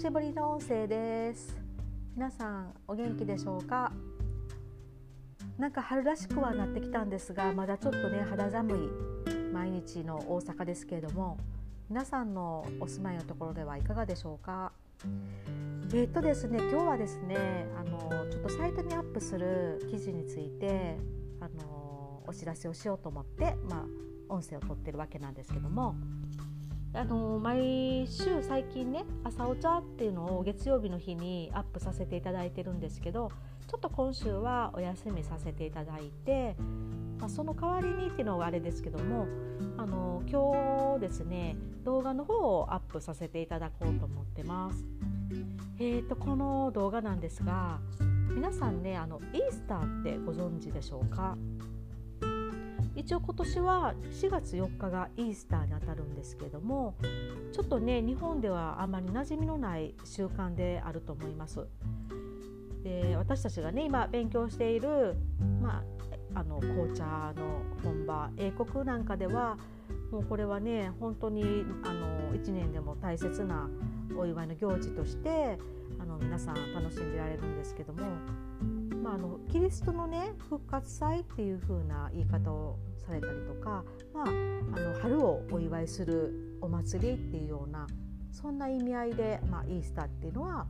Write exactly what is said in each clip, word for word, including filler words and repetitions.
しぶりの音声です。皆さんお元気でしょうか。なんか春らしくはなってきたんですが、まだちょっとね肌寒い毎日の大阪ですけれども、皆さんのお住まいのところではいかがでしょうか。えっとですね今日はですねあのちょっとサイトにアップする記事についてあのお知らせをしようと思って、まあ、音声を撮ってるわけなんですけども、あの毎週最近ね朝お茶っていうのを月曜日の日にアップさせていただいてるんですけど、ちょっと今週はお休みさせていただいて、まあ、その代わりにっていうのはあれですけども、あの今日ですね動画の方をアップさせていただこうと思ってます。えーとこの動画なんですが、皆さんねあのイースターってご存知でしょうか。一応今年はしがつよっかがイースターにあたるんですけれども、ちょっとね日本ではあまり馴染みのない習慣であると思います。で私たちがね今勉強している、まあ、あの紅茶の本場英国なんかではもうこれはね本当にあのいちねんでも大切なお祝いの行事としてあの皆さん楽しんでられるんですけども、まあ、あのキリストのね復活祭っていう風な言い方をされたりとか、まあ、あの春をお祝いするお祭りっていうようなそんな意味合いで、まあ、イースターっていうのは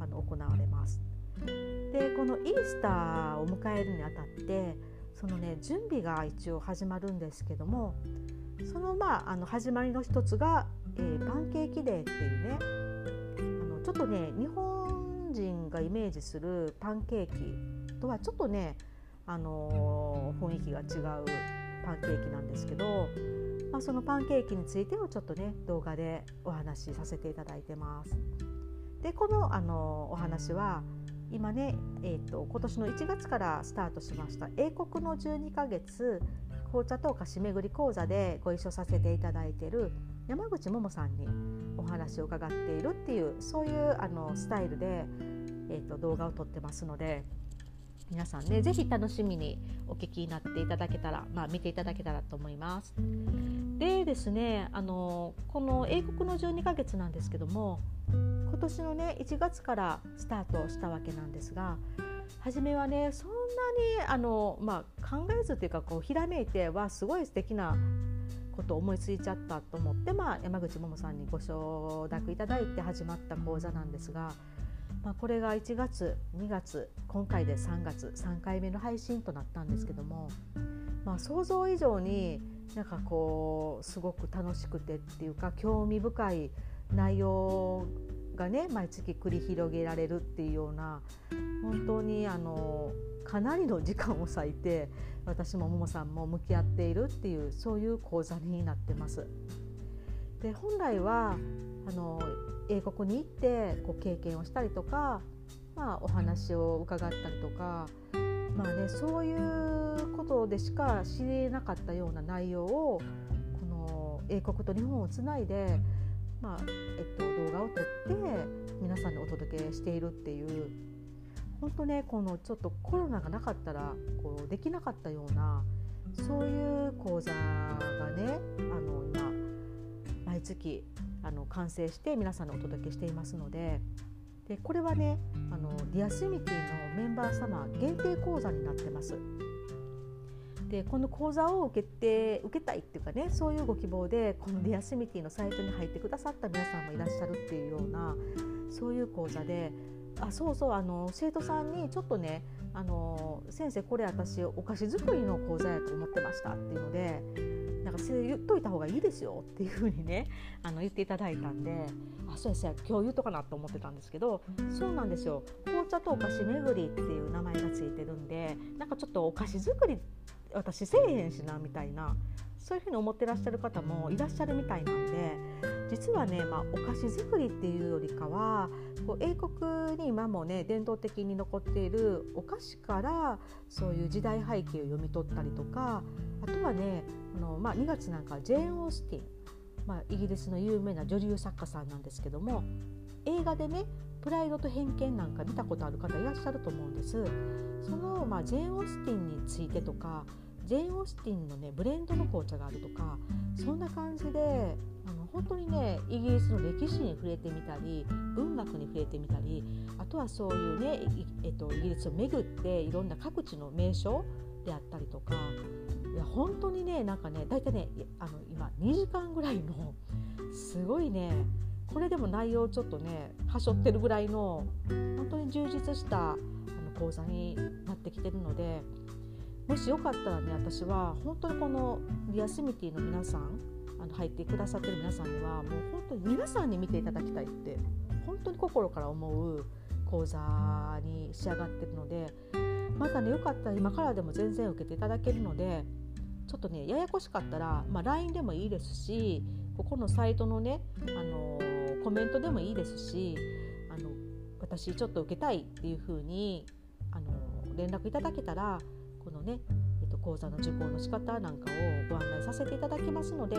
あの行われます。でこのイースターを迎えるにあたってそのね準備が一応始まるんですけども、そのまああの始まりの一つが、えー、パンケーキデーっていうねあのちょっとね日本人がイメージするパンケーキとはちょっとね、あのー、雰囲気が違うパンケーキなんですけど、まあ、そのパンケーキについてをちょっとね動画でお話しさせていただいてます。でこの、あのー、お話は今ね、えーと、今年のいちがつからスタートしました英国のじゅうにかげつ紅茶とお菓子巡り講座でご一緒させていただいている山口桃さんにお話を伺っているっていうそういうあのスタイルで、えーと、動画を撮ってますので、皆さんねぜひ楽しみにお聞きになっていただけたら、まあ、見ていただけたらと思います。でですねあのこの英国のじゅうにかげつなんですけども、今年のねいちがつからスタートしたわけなんですが、初めはねそんなにあの、まあ、考えずというかこうひらめいてはすごい素敵なことを思いついちゃったと思って、まあ、山口桃さんにご承諾いただいて始まった講座なんですが、まあ、これがいちがつにがつ今回でさんがつさんかいめの配信となったんですけども、まあ、想像以上になんかこうすごく楽しくてっていうか興味深い内容がね毎月繰り広げられるっていうような、本当にあのかなりの時間を割いて私もももさんも向き合っているっていうそういう講座になってます。で本来はあの英国に行ってこう経験をしたりとか、まあ、お話を伺ったりとか、まあね、そういうことでしか知れなかったような内容をこの英国と日本をつないで、まあえっと、動画を撮って皆さんにお届けしているっていう、本当ねこのちょっとコロナがなかったらこうできなかったようなそういう講座がねあの今毎月あの完成して皆さんにお届けしていますの で, でこれはねあのディアスミティのメンバー様限定講座になってます。でこの講座を受けて受けたいっていうかね、そういうご希望でこのディアスミティのサイトに入ってくださった皆さんもいらっしゃるっていうようなそういう講座で、あそうそうあの生徒さんにちょっとねあの先生これ私お菓子作りの講座やと思ってましたっていうので、なんか言っといた方がいいですよっていうふうにねあの言っていただいたんで、あそうですね今日言うとかなと思ってたんですけど、そうなんですよ紅茶とお菓子巡りっていう名前がついてるんで、なんかちょっとお菓子作り私せえへんしなみたいなそういうふうに思ってらっしゃる方もいらっしゃるみたいなんで、実はね、まあ、お菓子作りっていうよりかはこう英国に今もね伝統的に残っているお菓子からそういう時代背景を読み取ったりとか、あとはねあの、まあ、にがつなんかジェーン・オースティン、まあ、イギリスの有名な女流作家さんなんですけども、映画でねプライドと偏見なんか見たことある方いらっしゃると思うんです。その、まあ、ジェーン・オースティンについてとかジェーン・オースティンのねブレンドの紅茶があるとか、そんな感じでああの本当にねイギリスの歴史に触れてみたり文学に触れてみたり、あとはそういうね、えっと、イギリスを巡っていろんな各地の名所であったりとか、いや本当にねなんかね大体ねあの今にじかんぐらいのすごいね、これでも内容ちょっとねはしょってるぐらいの本当に充実したあの講座になってきてるので、もしよかったらね私は本当にこのディアシミティの皆さん、あの入ってくださってる皆さんにはもう本当に皆さんに見ていただきたいって本当に心から思う講座に仕上がってるので、またねよかったら今からでも全然受けていただけるので、ちょっとねややこしかったら、まあ、ライン でもいいですし、ここのサイトのね、あのー、コメントでもいいですし、あの私ちょっと受けたいっていう風に、あのー、連絡いただけたらこのね、えっと、講座の受講の仕方なんかをご案内させていただきますので、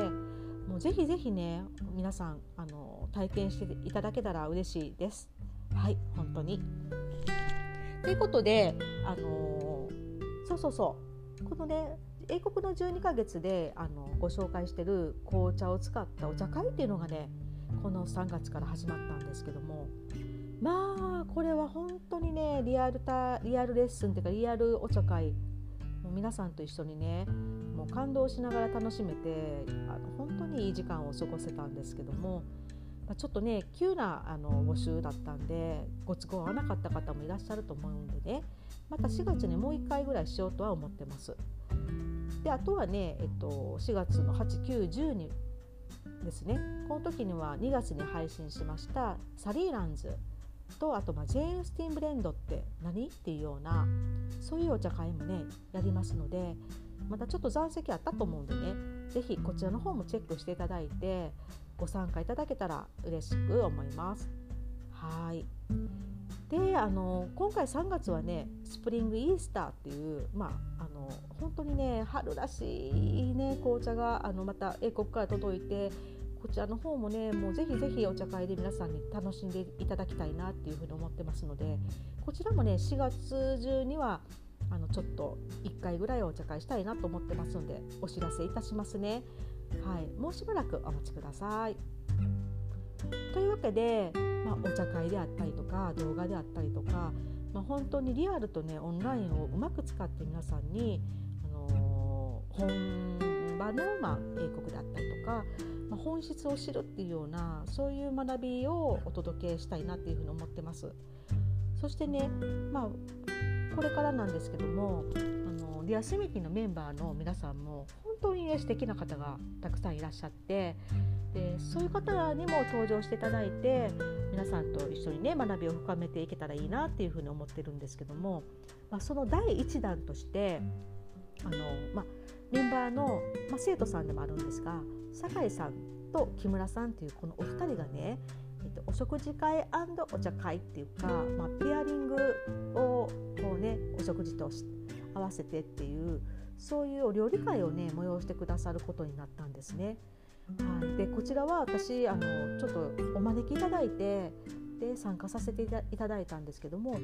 もうぜひぜひね皆さん、あのー、体験していただけたら嬉しいです。はい、本当にということで、あのー、そうそうそうこのね英国のじゅうにかげつであのご紹介している紅茶を使ったお茶会っていうのがねこのさんがつから始まったんですけども、まあこれは本当にねリアルタリアルレッスンっていうかリアルお茶会、もう皆さんと一緒にねもう感動しながら楽しめて、あの本当にいい時間を過ごせたんですけども、ちょっとね急なあの募集だったんでご都合合わなかった方もいらっしゃると思うんでね、またしがつにもういっかいぐらいしようとは思ってます。であとはね、えっと、しがつのはち、きゅう、じゅうにですね、この時にはにがつに配信しましたサリーランズと、あとまあジェーン・オースティンブレンドって何っていうようなそういうお茶会もねやりますので、またちょっと残席あったと思うんでねぜひこちらの方もチェックしていただいてご参加いただけたら嬉しく思います。はい、であの今回さんがつはねスプリングイースターっていう、まあ、あの本当にね春らしい、ね、紅茶があのまた英国から届いて、こちらの方もねもうぜひぜひお茶会で皆さんに楽しんでいただきたいなっていうふうに思ってますので、こちらもねしがつ中にはあのちょっといっかいぐらいお茶会したいなと思ってますのでお知らせいたしますね。はい、もうしばらくお待ちください。というわけで、まあ、お茶会であったりとか動画であったりとか、まあ、本当にリアルとねオンラインをうまく使って皆さんに、あのー、本場の、まあ、英国であったりとか、まあ、本質を知るっていうようなそういう学びをお届けしたいなっていうふうに思ってます。そしてね、まあ、これからなんですけども、あのディアシミティのメンバーの皆さんも本当に、ね、素敵な方がたくさんいらっしゃって、でそういう方にも登場していただいて皆さんと一緒にね学びを深めていけたらいいなっていうふうに思ってるんですけども、まあ、その第一弾としてあの、まあ、メンバーの、まあ、生徒さんでもあるんですが酒井さんと木村さんっていうこのお二人がね、えっと、お食事会&お茶会っていうか、まあ、ペアリングをこう、ね、お食事と合わせてっていうそういうお料理会をね催してくださることになったんですね。はい、でこちらは私あのちょっとお招きいただいてで参加させていただいたんですけども、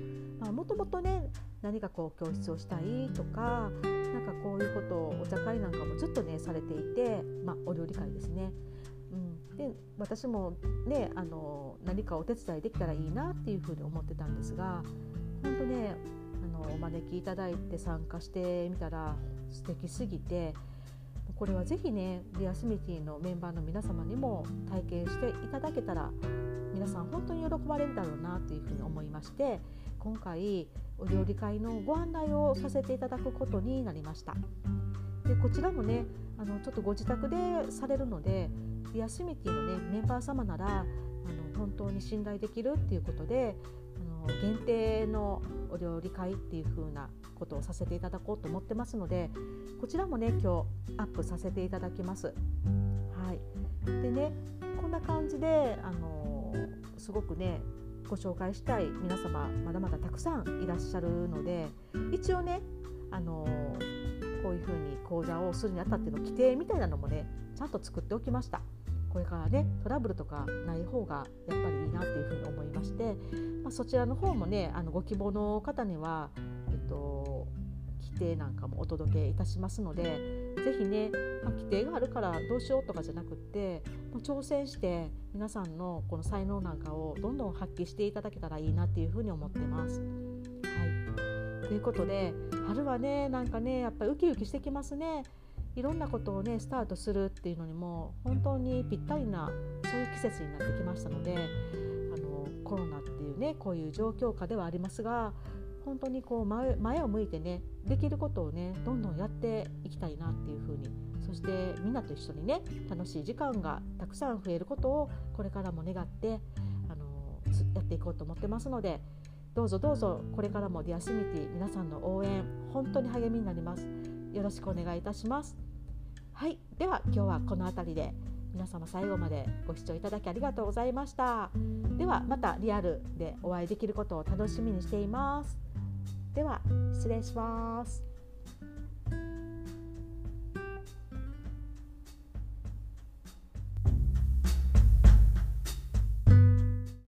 もともとね何かこう教室をしたいとかなんかこういうことをお茶会なんかもずっとねされていて、まあ、お料理会ですね、うん、で私もねあの何かお手伝いできたらいいなっていうふうに思ってたんですが、本当ねあのお招きいただいて参加してみたら素敵すぎて、これはぜひねディアシミティのメンバーの皆様にも体験していただけたら皆さん本当に喜ばれるだろうなというふうに思いまして、今回お料理会のご案内をさせていただくことになりました。でこちらもねあのちょっとご自宅でされるのでディアシミティの、ね、メンバー様ならあの本当に信頼できるっていうことであの限定のお料理会っていう風なことをさせていただこうと思ってますので、こちらもね今日アップさせていただきます。はい、でねこんな感じであのー、すごくねご紹介したい皆様まだまだたくさんいらっしゃるので、一応ねあのー、こういう風に講座をするにあたっての規定みたいなのもねちゃんと作っておきました。これからねトラブルとかない方がやっぱりいいなっていうふうに思いまして、まあ、そちらの方もねあのご希望の方にはえっと規定なんかもお届けいたしますので、ぜひね、まあ、規定があるからどうしようとかじゃなくって、もう挑戦して皆さんのこの才能なんかをどんどん発揮していただけたらいいなっていうふうに思ってます。はい、ということで春はねなんかねやっぱりウキウキしてきますね。いろんなことをねスタートするっていうのにも本当にぴったりなそういう季節になってきましたので、あのコロナっていうねこういう状況下ではありますが、本当にこう 前, 前を向いてねできることをねどんどんやっていきたいなっていうふうに、そしてみんなと一緒にね楽しい時間がたくさん増えることをこれからも願ってあのやっていこうと思ってますので、どうぞどうぞこれからもディアスミティ皆さんの応援本当に励みになります。よろしくお願いいたします。はい、では今日はこのあたりで、皆様最後までご視聴いただきありがとうございました。ではまたリアルでお会いできることを楽しみにしています。では失礼します。